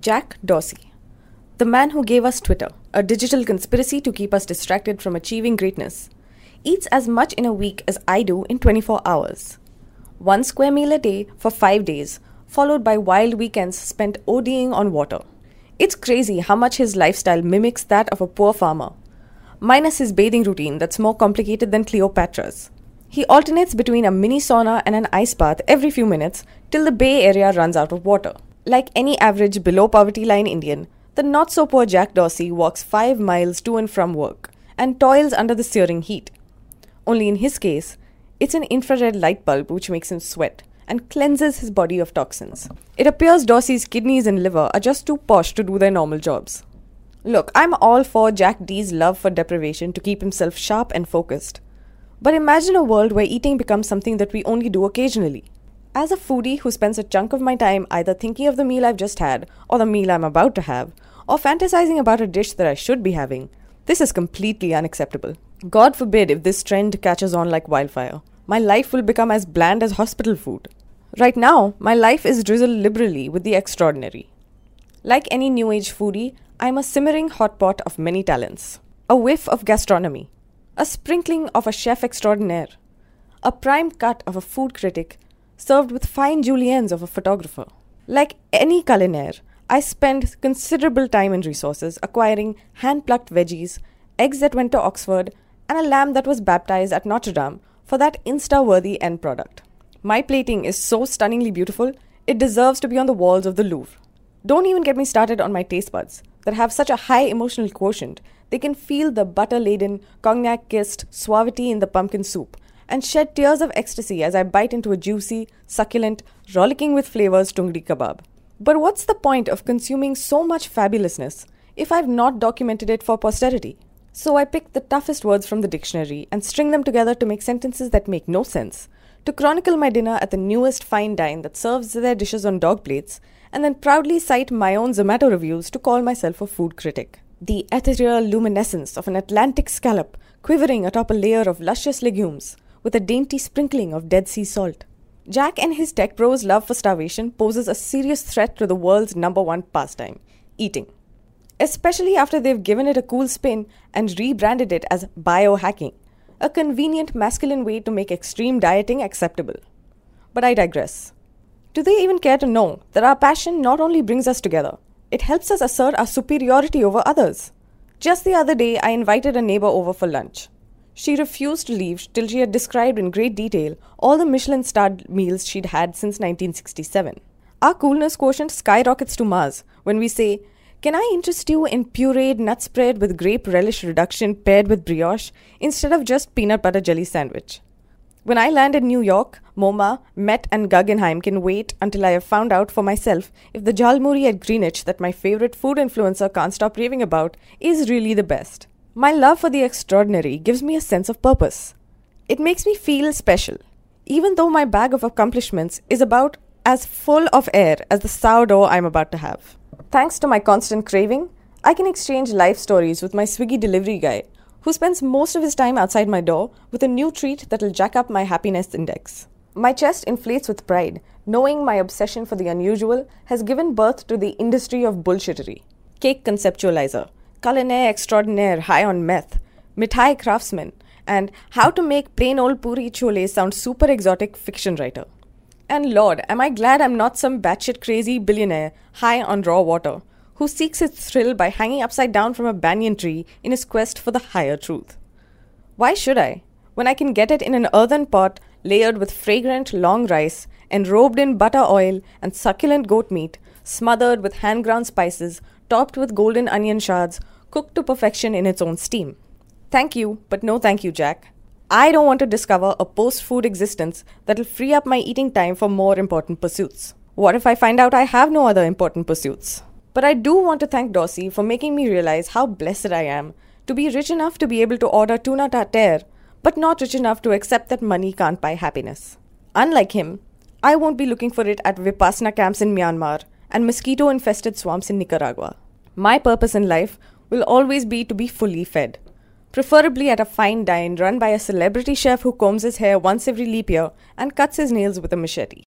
Jack Dorsey, the man who gave us Twitter, a digital conspiracy to keep us distracted from achieving greatness, eats as much in a week as I do in 24 hours. One square meal a day for 5 days, followed by wild weekends spent ODing on water. It's crazy how much his lifestyle mimics that of a poor farmer, minus his bathing routine that's more complicated than Cleopatra's. He alternates between a mini sauna and an ice bath every few minutes till the Bay Area runs out of water. Like any average below-poverty line Indian, the not-so-poor Jack Dorsey walks 5 miles to and from work and toils under the searing heat. Only in his case, it's an infrared light bulb which makes him sweat and cleanses his body of toxins. It appears Dorsey's kidneys and liver are just too posh to do their normal jobs. Look, I'm all for Jack D's love for deprivation to keep himself sharp and focused. But imagine a world where eating becomes something that we only do occasionally. As a foodie who spends a chunk of my time either thinking of the meal I've just had, or the meal I'm about to have, or fantasizing about a dish that I should be having, this is completely unacceptable. God forbid if this trend catches on like wildfire. My life will become as bland as hospital food. Right now, my life is drizzled liberally with the extraordinary. Like any new age foodie, I'm a simmering hot pot of many talents. A whiff of gastronomy. A sprinkling of a chef extraordinaire. A prime cut of a food critic served with fine juliennes of a photographer. Like any culinaire, I spend considerable time and resources acquiring hand-plucked veggies, eggs that went to Oxford, and a lamb that was baptized at Notre Dame for that Insta-worthy end product. My plating is so stunningly beautiful, it deserves to be on the walls of the Louvre. Don't even get me started on my taste buds that have such a high emotional quotient, they can feel the butter-laden, cognac-kissed suavity in the pumpkin soup and shed tears of ecstasy as I bite into a juicy, succulent, rollicking with flavors tungri kebab. But what's the point of consuming so much fabulousness if I've not documented it for posterity? So I pick the toughest words from the dictionary and string them together to make sentences that make no sense, to chronicle my dinner at the newest fine dine that serves their dishes on dog plates, and then proudly cite my own Zomato reviews to call myself a food critic. The ethereal luminescence of an Atlantic scallop quivering atop a layer of luscious legumes with a dainty sprinkling of Dead Sea salt. Jack and his tech bros' love for starvation poses a serious threat to the world's #1 pastime, eating. Especially after they've given it a cool spin and rebranded it as biohacking, a convenient masculine way to make extreme dieting acceptable. But I digress. Do they even care to know that our passion not only brings us together, it helps us assert our superiority over others? Just the other day, I invited a neighbor over for lunch. She refused to leave till she had described in great detail all the Michelin-starred meals she'd had since 1967. Our coolness quotient skyrockets to Mars when we say, "Can I interest you in pureed nut spread with grape relish reduction paired with brioche instead of just peanut butter jelly sandwich?" When I land in New York, MoMA, Met and Guggenheim can wait until I have found out for myself if the Jalmuri at Greenwich that my favorite food influencer can't stop raving about is really the best. My love for the extraordinary gives me a sense of purpose. It makes me feel special, even though my bag of accomplishments is about as full of air as the sourdough I'm about to have. Thanks to my constant craving, I can exchange life stories with my Swiggy delivery guy, who spends most of his time outside my door with a new treat that'll jack up my happiness index. My chest inflates with pride, knowing my obsession for the unusual has given birth to the industry of bullshittery. Cake conceptualizer, culinaire extraordinaire high on meth, mithai craftsman, and how to make plain old puri chole sound super exotic fiction writer. And lord, am I glad I'm not some batshit crazy billionaire high on raw water, who seeks his thrill by hanging upside down from a banyan tree in his quest for the higher truth. Why should I, when I can get it in an earthen pot layered with fragrant long rice, enrobed in butter oil and succulent goat meat, smothered with hand-ground spices, topped with golden onion shards, cooked to perfection in its own steam? Thank you, but no thank you, Jack. I don't want to discover a post-food existence that'll free up my eating time for more important pursuits. What if I find out I have no other important pursuits? But I do want to thank Dorsey for making me realize how blessed I am to be rich enough to be able to order tuna tartare, but not rich enough to accept that money can't buy happiness. Unlike him, I won't be looking for it at Vipassana camps in Myanmar and mosquito-infested swamps in Nicaragua. My purpose in life will always be to be fully fed, preferably at a fine dine run by a celebrity chef who combs his hair once every leap year and cuts his nails with a machete.